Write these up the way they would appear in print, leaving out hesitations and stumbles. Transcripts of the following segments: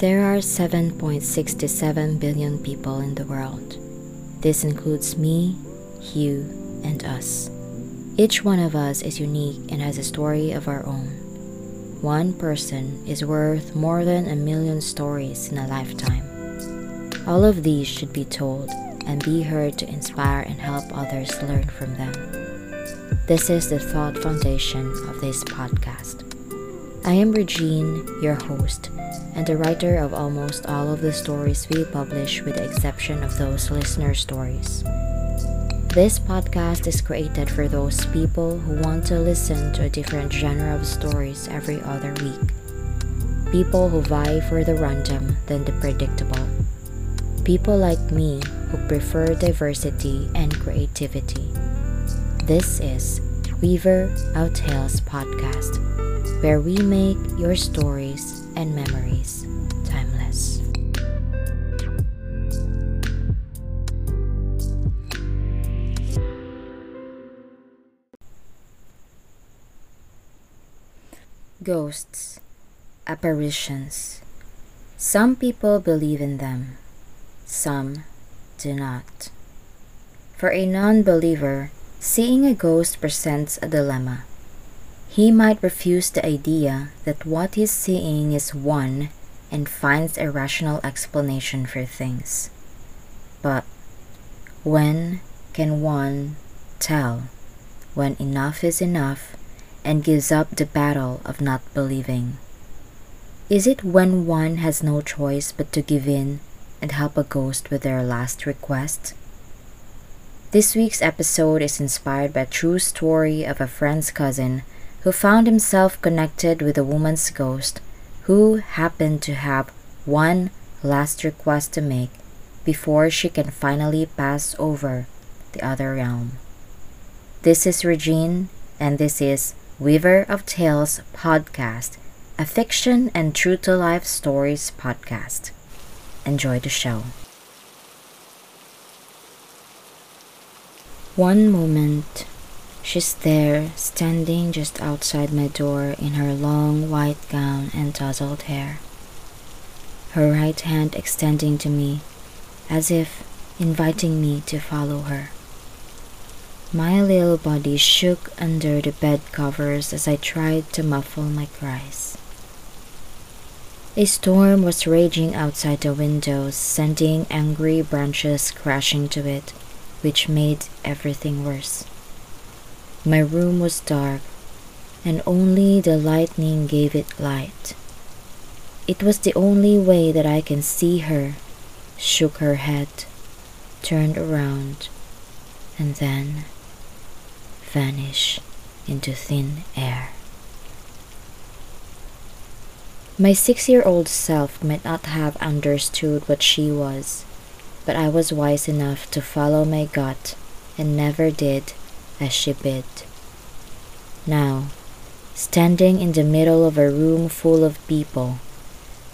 There are 7.67 billion people in the world. This includes me, you, and us. Each one of us is unique and has a story of our own. One person is worth more than 1 million stories in a lifetime. All of these should be told and be heard to inspire and help others learn from them. This is the thought foundation of this podcast. I am Regine, your host, and the writer of almost all of the stories we publish with the exception of those listener stories. This podcast is created for those people who want to listen to a different genre of stories every other week. People who vie for the random than the predictable. People like me who prefer diversity and creativity. This is Weaver of Tales Podcast, where we make your stories and memories timeless. Ghosts, apparitions. Some people believe in them, some do not. For a non-believer, seeing a ghost presents a dilemma. He might refuse the idea that what he's seeing is one and finds a rational explanation for things. But when can one tell when enough is enough and gives up the battle of not believing? Is it when one has no choice but to give in and help a ghost with their last request? This week's episode is inspired by a true story of a friend's cousin who found himself connected with a woman's ghost who happened to have one last request to make before she can finally pass over the other realm. This is Regine, and this is Weaver of Tales Podcast, a fiction and true-to-life stories podcast. Enjoy the show. One moment. She's there, standing just outside my door in her long white gown and tousled hair. Her right hand extending to me, as if inviting me to follow her. My little body shook under the bed covers as I tried to muffle my cries. A storm was raging outside the windows, sending angry branches crashing to it, which made everything worse. My room was dark, and only the lightning gave it light. It was the only way that I can see her. Shook her head, turned around, and then vanished into thin air. My 6-year-old self might not have understood what she was, but I was wise enough to follow my gut and never did as she bid. Now, standing in the middle of a room full of people,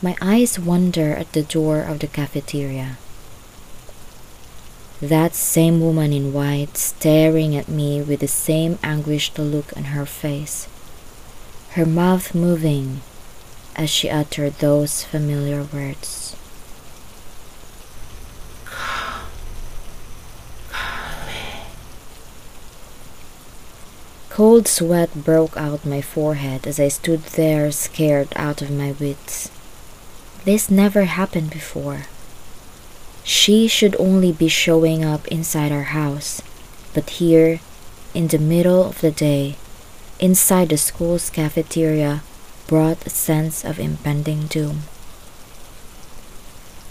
my eyes wander at the door of the cafeteria. That same woman in white staring at me with the same anguished look on her face, her mouth moving as she uttered those familiar words. Cold sweat broke out my forehead as I stood there scared out of my wits. This never happened before. She should only be showing up inside our house, but here, in the middle of the day, inside the school's cafeteria, brought a sense of impending doom.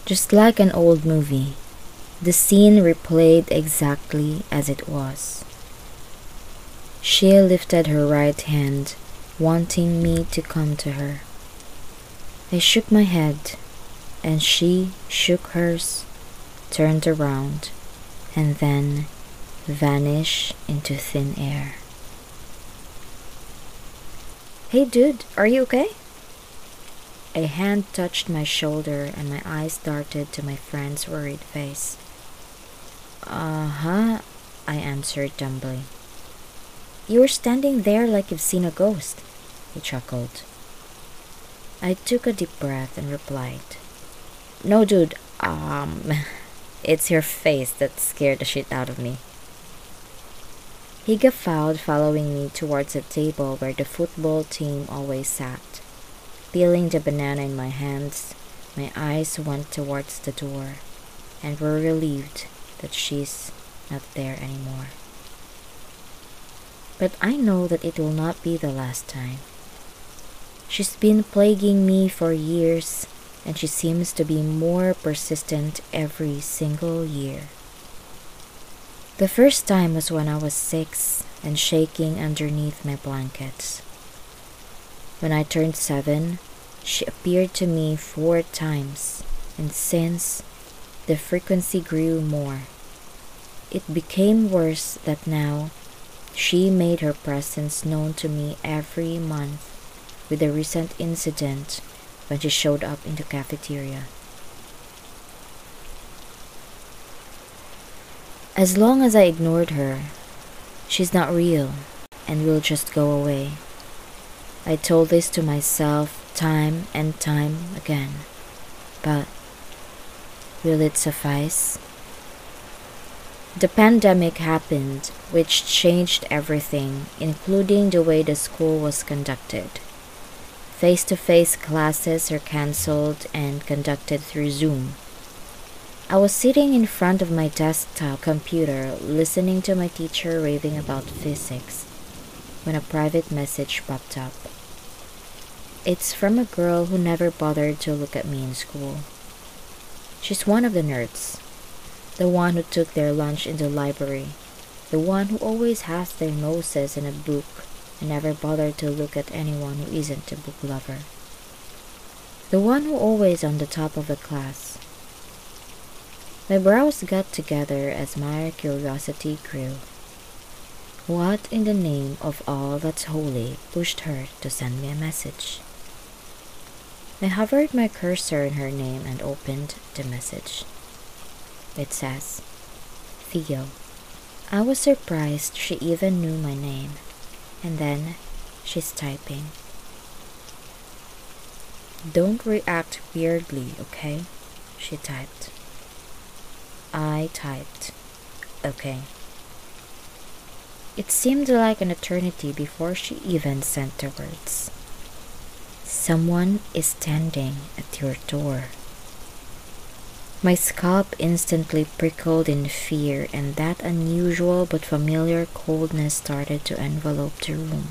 Just like an old movie, the scene replayed exactly as it was. She lifted her right hand, wanting me to come to her. I shook my head, and she shook hers, turned around, and then vanished into thin air. Hey dude, are you okay? A hand touched my shoulder and my eyes darted to my friend's worried face. Uh-huh, I answered dumbly. You're standing there like you've seen a ghost, he chuckled. I took a deep breath and replied, No, dude, it's your face that scared the shit out of me. He guffawed, following me towards a table where the football team always sat. Peeling the banana in my hands, my eyes went towards the door, and were relieved that she's not there anymore. But I know that it will not be the last time. She's been plaguing me for years, and she seems to be more persistent every single year. The first time was when I was 6 and shaking underneath my blankets. When I turned 7, she appeared to me 4 times, and since, the frequency grew more. It became worse that now, she made her presence known to me every month, with a recent incident when she showed up in the cafeteria. As long as I ignored her, she's not real and will just go away. I told this to myself time and time again, but will it suffice? The pandemic happened, which changed everything, including the way the school was conducted. Face-to-face classes are cancelled and conducted through Zoom. I was sitting in front of my desktop computer listening to my teacher raving about physics when a private message popped up. It's from a girl who never bothered to look at me in school. She's one of the nerds, the one who took their lunch in the library, the one who always has their noses in a book and never bothered to look at anyone who isn't a book lover. The one who always on the top of the class. My brows got together as my curiosity grew. What in the name of all that's holy pushed her to send me a message? I hovered my cursor in her name and opened the message. It says, Theo. I was surprised she even knew my name. And then, she's typing. Don't react weirdly, okay? She typed. I typed, okay. It seemed like an eternity before she even sent the words. Someone is standing at your door. My scalp instantly prickled in fear, and that unusual but familiar coldness started to envelope the room.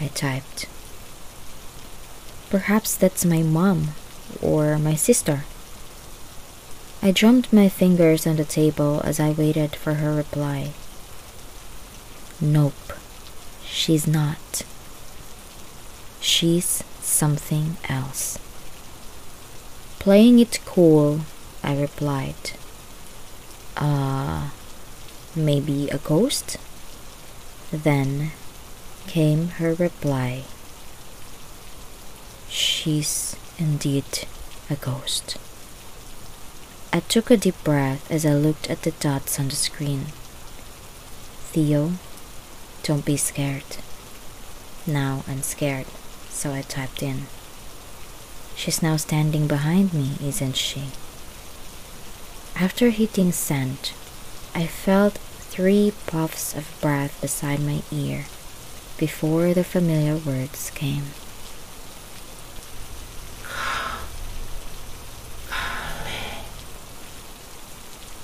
I typed, perhaps that's my mom or my sister. I drummed my fingers on the table as I waited for her reply. Nope, she's not. She's something else. Playing it cool, I replied. Maybe a ghost? Then came her reply. She's indeed a ghost. I took a deep breath as I looked at the dots on the screen. Theo, don't be scared. Now I'm scared, so I typed in. She's now standing behind me, isn't she? After hitting send, I felt 3 puffs of breath beside my ear before the familiar words came.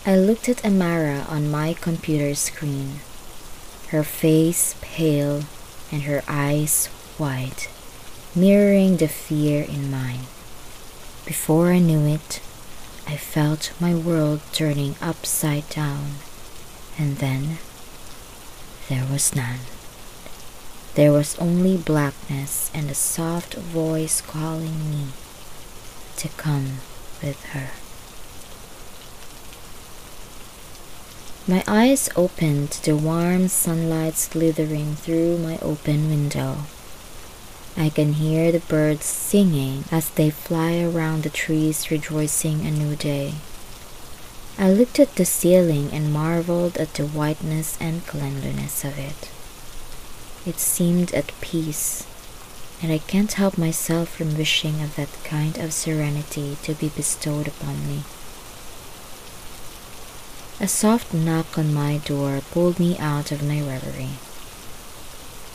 I looked at Amara on my computer screen, her face pale and her eyes wide, mirroring the fear in mine. Before I knew it, I felt my world turning upside down, and then there was none. There was only blackness and a soft voice calling me to come with her. My eyes opened to warm sunlight slithering through my open window. I can hear the birds singing as they fly around the trees, rejoicing a new day. I looked at the ceiling and marveled at the whiteness and cleanliness of it. It seemed at peace, and I can't help myself from wishing of that kind of serenity to be bestowed upon me. A soft knock on my door pulled me out of my reverie.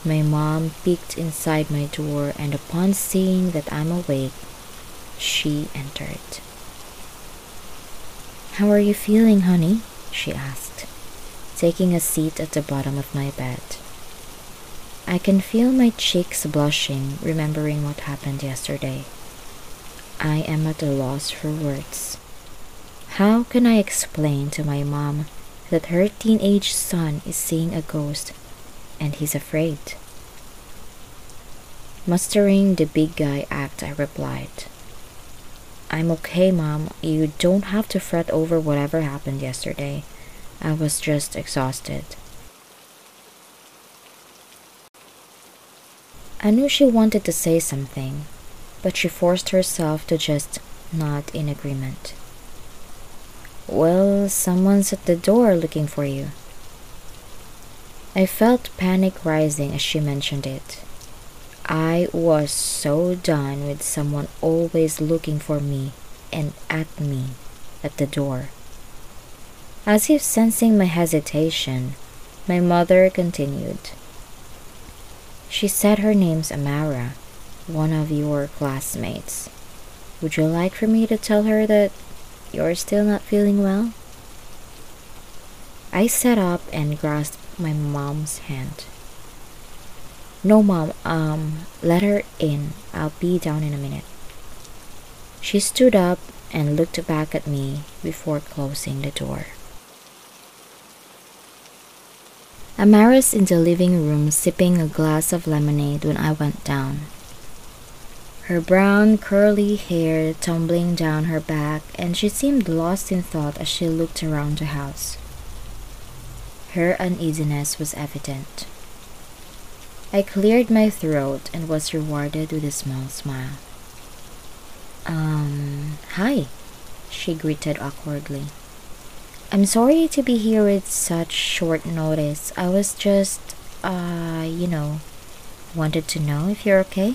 My mom peeked inside my door, and upon seeing that I'm awake, she entered. "How are you feeling, honey?" she asked, taking a seat at the bottom of my bed. I can feel my cheeks blushing, remembering what happened yesterday. I am at a loss for words. How can I explain to my mom that her teenage son is seeing a ghost and he's afraid? Mustering the big guy act, I replied, "I'm okay, Mom. You don't have to fret over whatever happened yesterday. I was just exhausted." I knew she wanted to say something, but she forced herself to just nod in agreement. "Well, someone's at the door looking for you." I felt panic rising as she mentioned it. I was so done with someone always looking for me and at me at the door. As if sensing my hesitation, my mother continued. "She said her name's Amara, one of your classmates. Would you like for me to tell her that you're still not feeling well?" I sat up and grasped my mom's hand. "No, Mom, let her in. I'll be down in a minute." She stood up and looked back at me before closing the door. Amara's in the living room sipping a glass of lemonade when I went down. Her brown curly hair tumbling down her back, and she seemed lost in thought as she looked around the house. Her uneasiness was evident. I cleared my throat and was rewarded with a small smile. Hi, she greeted awkwardly. "I'm sorry to be here with such short notice. I was just, wanted to know if you're okay."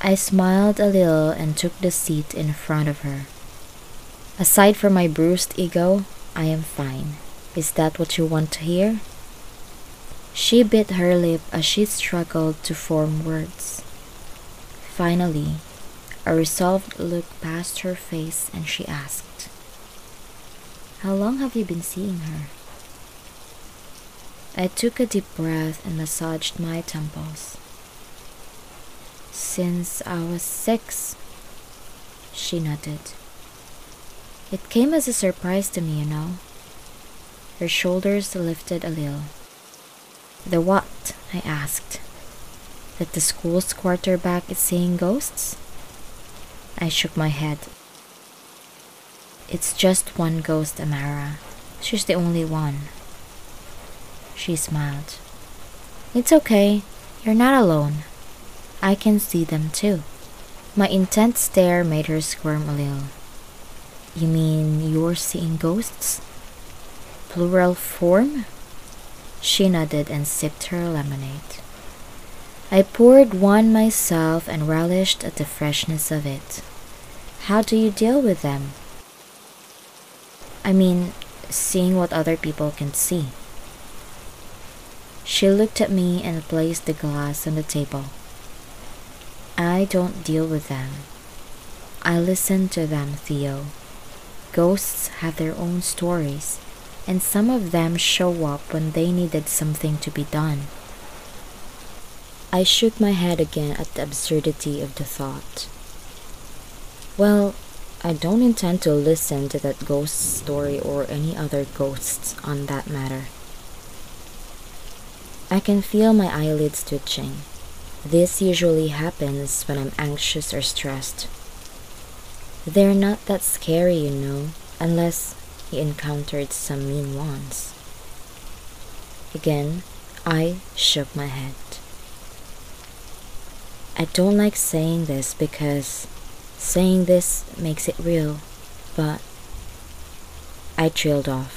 I smiled a little and took the seat in front of her. "Aside from my bruised ego, I am fine. Is that what you want to hear?" She bit her lip as she struggled to form words. Finally, a resolved look passed her face and she asked, "How long have you been seeing her?" I took a deep breath and massaged my temples. "Since I was 6, she nodded. "It came as a surprise to me, Her shoulders lifted a little. "The what?" I asked. "That the school's quarterback is seeing ghosts?" I shook my head. "It's just one ghost, Amara. She's the only one." She smiled. "It's okay. You're not alone. I can see them too." My intense stare made her squirm a little. "You mean you're seeing ghosts? Plural form?" She nodded and sipped her lemonade. I poured one myself and relished at the freshness of it. "How do you deal with them?" "I mean, seeing what other people can see." She looked at me and placed the glass on the table. "I don't deal with them. I listen to them, Theo. Ghosts have their own stories. And some of them show up when they needed something to be done." I shook my head again at the absurdity of the thought. "Well, I don't intend to listen to that ghost story or any other ghosts on that matter." I can feel my eyelids twitching. This usually happens when I'm anxious or stressed. "They're not that scary, unless he encountered some mean ones." Again, I shook my head. I don't like saying this because saying this makes it real, but I trailed off,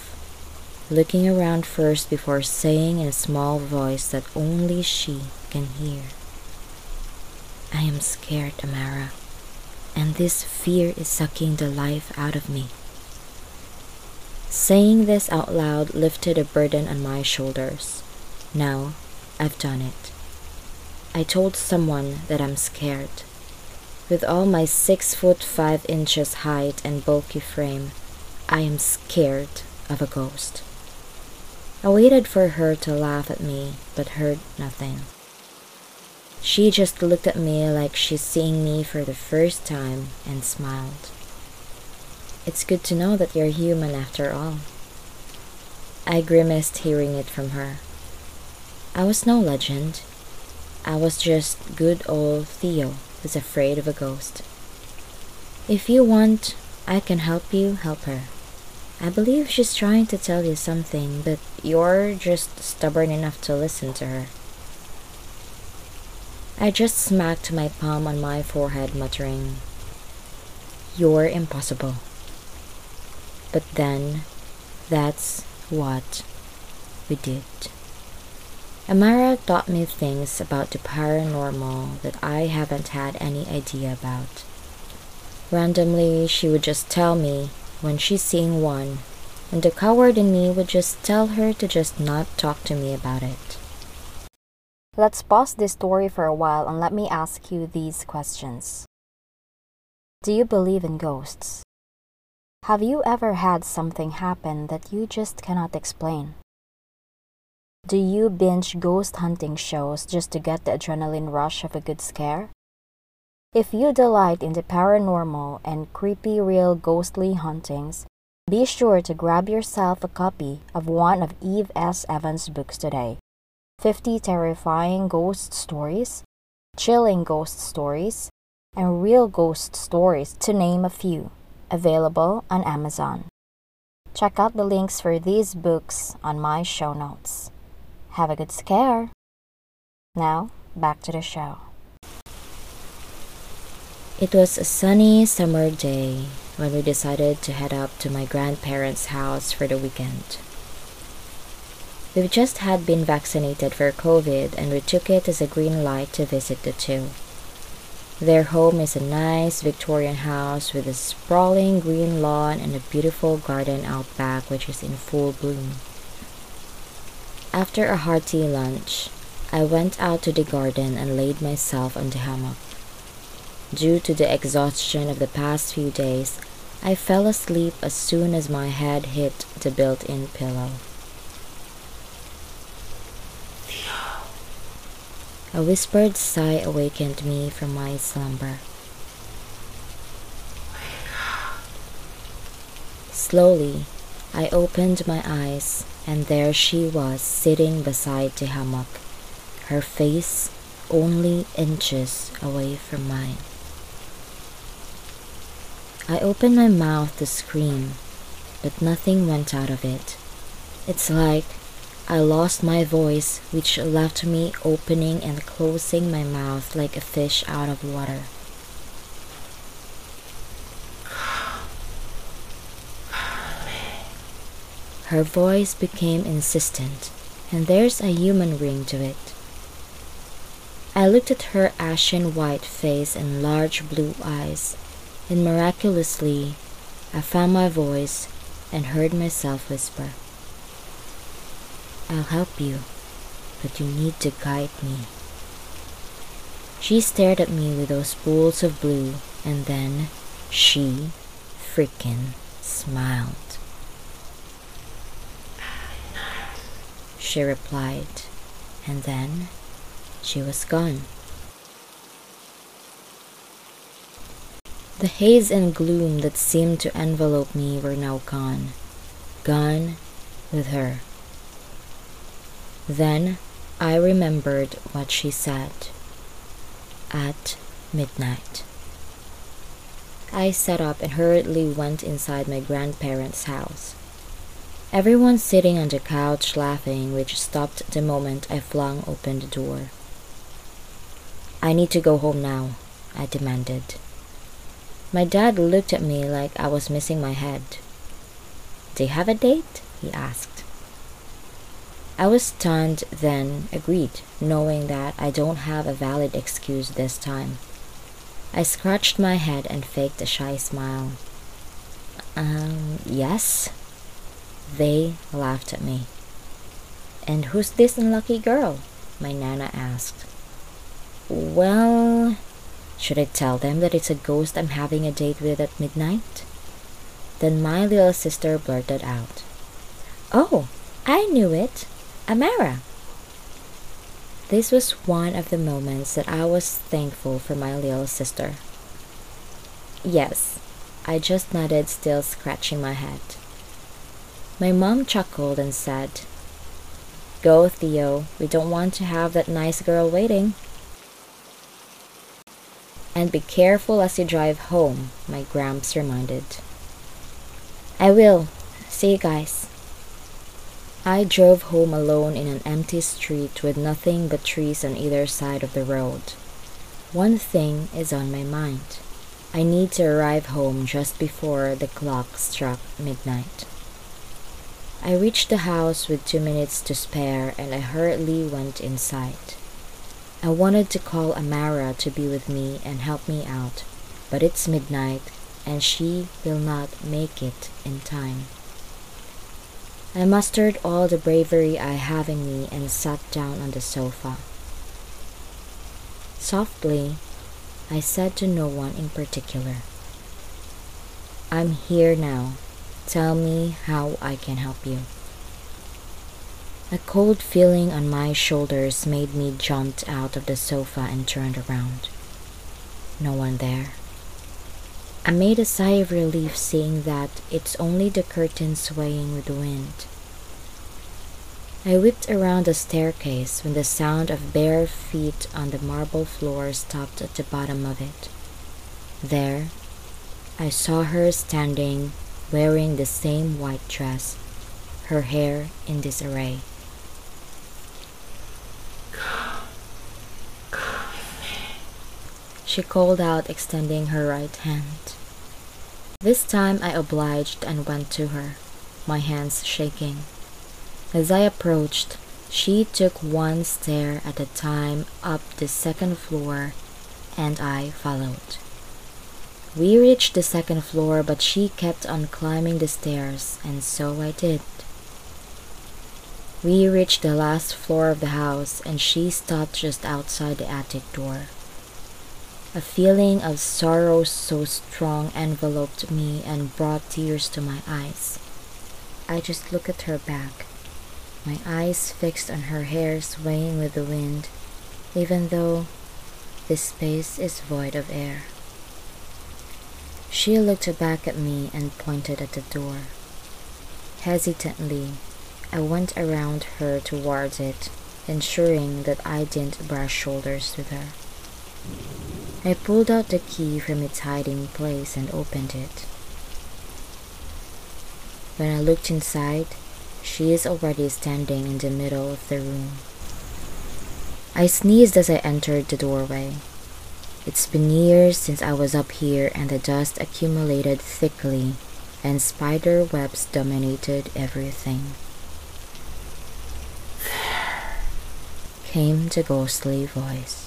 looking around first before saying in a small voice that only she can hear. I am scared, Amara, and this fear is sucking the life out of me. Saying this out loud lifted a burden on my shoulders. Now, I've done it. I told someone that I'm scared. With all my 6'5" height and bulky frame, I am scared of a ghost. I waited for her to laugh at me, but heard nothing. She just looked at me like she's seeing me for the first time and smiled. It's good to know that you're human after all. I grimaced hearing it from her. I was no legend. I was just good old Theo who's afraid of a ghost. If you want, I can help you help her. I believe she's trying to tell you something, but you're just stubborn enough to listen to her. I just smacked my palm on my forehead, muttering, "You're impossible." But then, that's what we did. Amara taught me things about the paranormal that I haven't had any idea about. Randomly, she would just tell me when she's seeing one, and the coward in me would just tell her to just not talk to me about it. Let's pause this story for a while and let me ask you these questions. Do you believe in ghosts? Have you ever had something happen that you just cannot explain? Do you binge ghost hunting shows just to get the adrenaline rush of a good scare? If you delight in the paranormal and creepy real ghostly huntings, be sure to grab yourself a copy of one of Eve S. Evans' books today. 50 Terrifying Ghost Stories, Chilling Ghost Stories, and Real Ghost Stories, to name a few, available on Amazon. Check out the links for these books on my show notes. Have a good scare! Now, back to the show. It was a sunny summer day when we decided to head up to my grandparents' house for the weekend. We've just had been vaccinated for COVID, and we took it as a green light to visit the two. Their home is a nice Victorian house with a sprawling green lawn and a beautiful garden out back which is in full bloom. After a hearty lunch, I went out to the garden and laid myself on the hammock. Due to the exhaustion of the past few days, I fell asleep as soon as my head hit the built-in pillow. A whispered sigh awakened me from my slumber. Slowly, I opened my eyes, and there she was sitting beside the hammock, her face only inches away from mine. I opened my mouth to scream, but nothing went out of it. It's like I lost my voice, which left me opening and closing my mouth like a fish out of water. Her voice became insistent, and there's a human ring to it. I looked at her ashen white face and large blue eyes, and miraculously, I found my voice and heard myself whisper, "I'll help you, but you need to guide me." She stared at me with those pools of blue, and then she freaking smiled. She replied, and then she was gone. The haze and gloom that seemed to envelope me were now gone. Gone with her. Then I remembered what she said. At midnight. I sat up and hurriedly went inside my grandparents' house. Everyone sitting on the couch laughing, which stopped the moment I flung open the door. "I need to go home now," I demanded. My dad looked at me like I was missing my head. "Do you have a date?" he asked. I was stunned, then agreed, knowing that I don't have a valid excuse this time. I scratched my head and faked a shy smile. Yes? They laughed at me. And who's this unlucky girl? My nana asked. Well, should I tell them that it's a ghost I'm having a date with at midnight? Then my little sister blurted out. Oh, I knew it! Amara! This was one of the moments that I was thankful for my little sister. Yes, I just nodded, still scratching my head. My mom chuckled and said, Go, Theo, we don't want to have that nice girl waiting. And be careful as you drive home, my gramps reminded. I will. See you guys. I drove home alone in an empty street with nothing but trees on either side of the road. One thing is on my mind. I need to arrive home just before the clock struck midnight. I reached the house with 2 minutes to spare and I hurriedly went inside. I wanted to call Amara to be with me and help me out, but it's midnight and she will not make it in time. I mustered all the bravery I have in me and sat down on the sofa. Softly, I said to no one in particular, I'm here now. Tell me how I can help you. A cold feeling on my shoulders made me jump out of the sofa and turned around. No one there. I made a sigh of relief seeing that it's only the curtains swaying with the wind. I whipped around the staircase when the sound of bare feet on the marble floor stopped at the bottom of it. There, I saw her standing, wearing the same white dress, her hair in disarray. She called out, extending her right hand. This time I obliged and went to her, my hands shaking. As I approached, she took one stair at a time up the second floor, and I followed. We reached the second floor, but she kept on climbing the stairs, and so I did. We reached the last floor of the house, and she stopped just outside the attic door. A feeling of sorrow so strong enveloped me and brought tears to my eyes. I just looked at her back, my eyes fixed on her hair swaying with the wind, even though this space is void of air. She looked back at me and pointed at the door. Hesitantly, I went around her towards it, ensuring that I didn't brush shoulders with her. I pulled out the key from its hiding place and opened it. When I looked inside, she is already standing in the middle of the room. I sneezed as I entered the doorway. It's been years since I was up here and the dust accumulated thickly and spider webs dominated everything. There came the ghostly voice.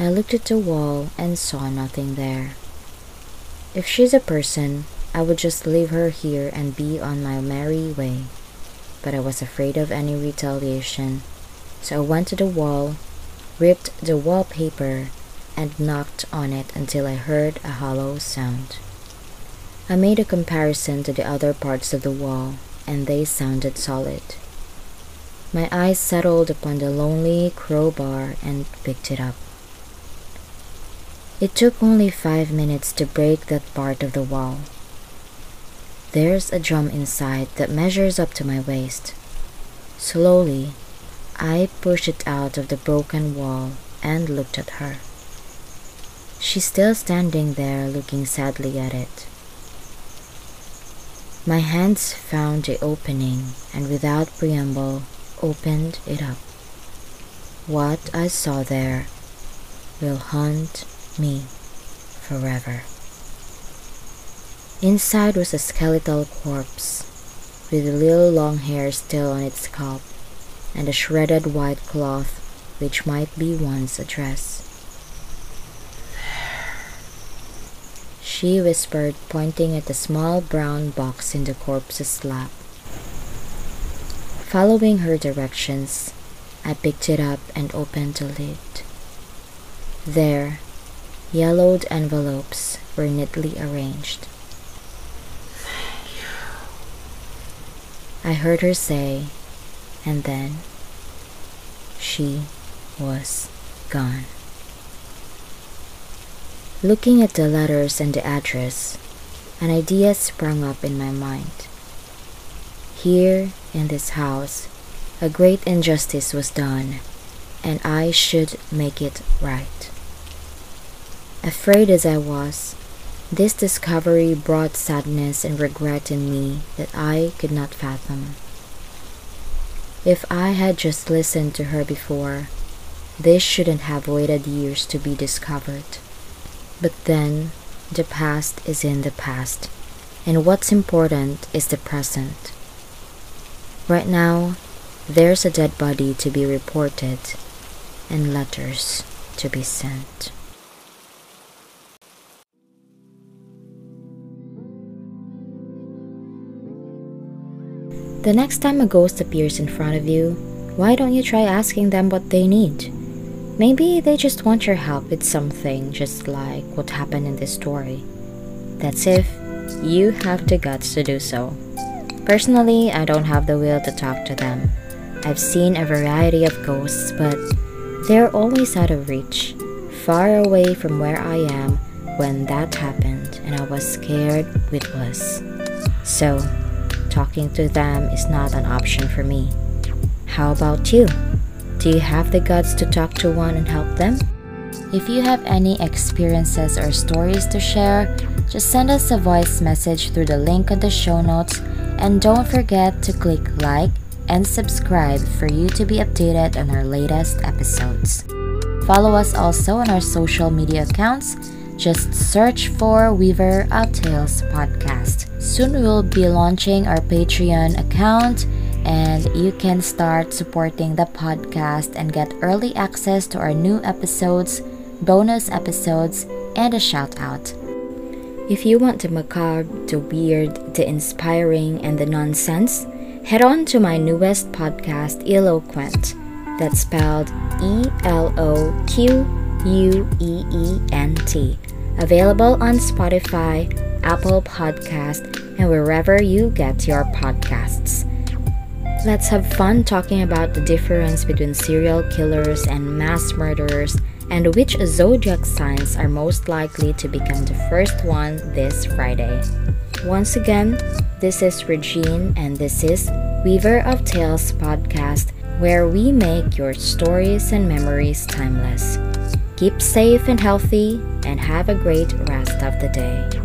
I looked at the wall and saw nothing there. If she's a person, I would just leave her here and be on my merry way. But I was afraid of any retaliation, so I went to the wall, ripped the wallpaper, and knocked on it until I heard a hollow sound. I made a comparison to the other parts of the wall, and they sounded solid. My eyes settled upon the lonely crowbar and picked it up. It took only 5 minutes to break that part of the wall. There's a drum inside that measures up to my waist. Slowly, I pushed it out of the broken wall and looked at her. She's still standing there looking sadly at it. My hands found the opening and without preamble, opened it up. What I saw there will haunt me forever. Inside was a skeletal corpse, with the little long hair still on its scalp, and a shredded white cloth which might be once a dress. "There," she whispered, pointing at the small brown box in the corpse's lap. Following her directions, I picked it up and opened the lid. There, yellowed envelopes were neatly arranged. "Thank you," I heard her say, and then she was gone. Looking at the letters and the address, an idea sprang up in my mind. Here, in this house, a great injustice was done, and I should make it right. Afraid as I was, this discovery brought sadness and regret in me that I could not fathom. If I had just listened to her before, this shouldn't have waited years to be discovered. But then, the past is in the past, and what's important is the present. Right now, there's a dead body to be reported, and letters to be sent. The next time a ghost appears in front of you, why don't you try asking them what they need? Maybe they just want your help with something, just like what happened in this story. That's if you have the guts to do so. Personally, I don't have the will to talk to them. I've seen a variety of ghosts, but they're always out of reach, far away from where I am when that happened, and I was scared witless. So, talking to them is not an option for me. How about you? Do you have the guts to talk to one and help them? If you have any experiences or stories to share, just send us a voice message through the link on the show notes, and don't forget to click like and subscribe for you to be updated on our latest episodes. Follow us also on our social media accounts. Just search for Weaver of Tales Podcast. Soon we'll be launching our Patreon account, and you can start supporting the podcast and get early access to our new episodes, bonus episodes, and a shout out. If you want the macabre, the weird, the inspiring, and the nonsense, head on to my newest podcast, Eloquent. That's spelled ELOQUEENT. Available on Spotify, Apple Podcast, and wherever you get your podcasts. Let's have fun talking about the difference between serial killers and mass murderers, and which zodiac signs are most likely to become the first one this Friday. Once again, this is Regine, and this is Weaver of Tales Podcast, where we make your stories and memories timeless. Keep safe and healthy, and have a great rest of the day.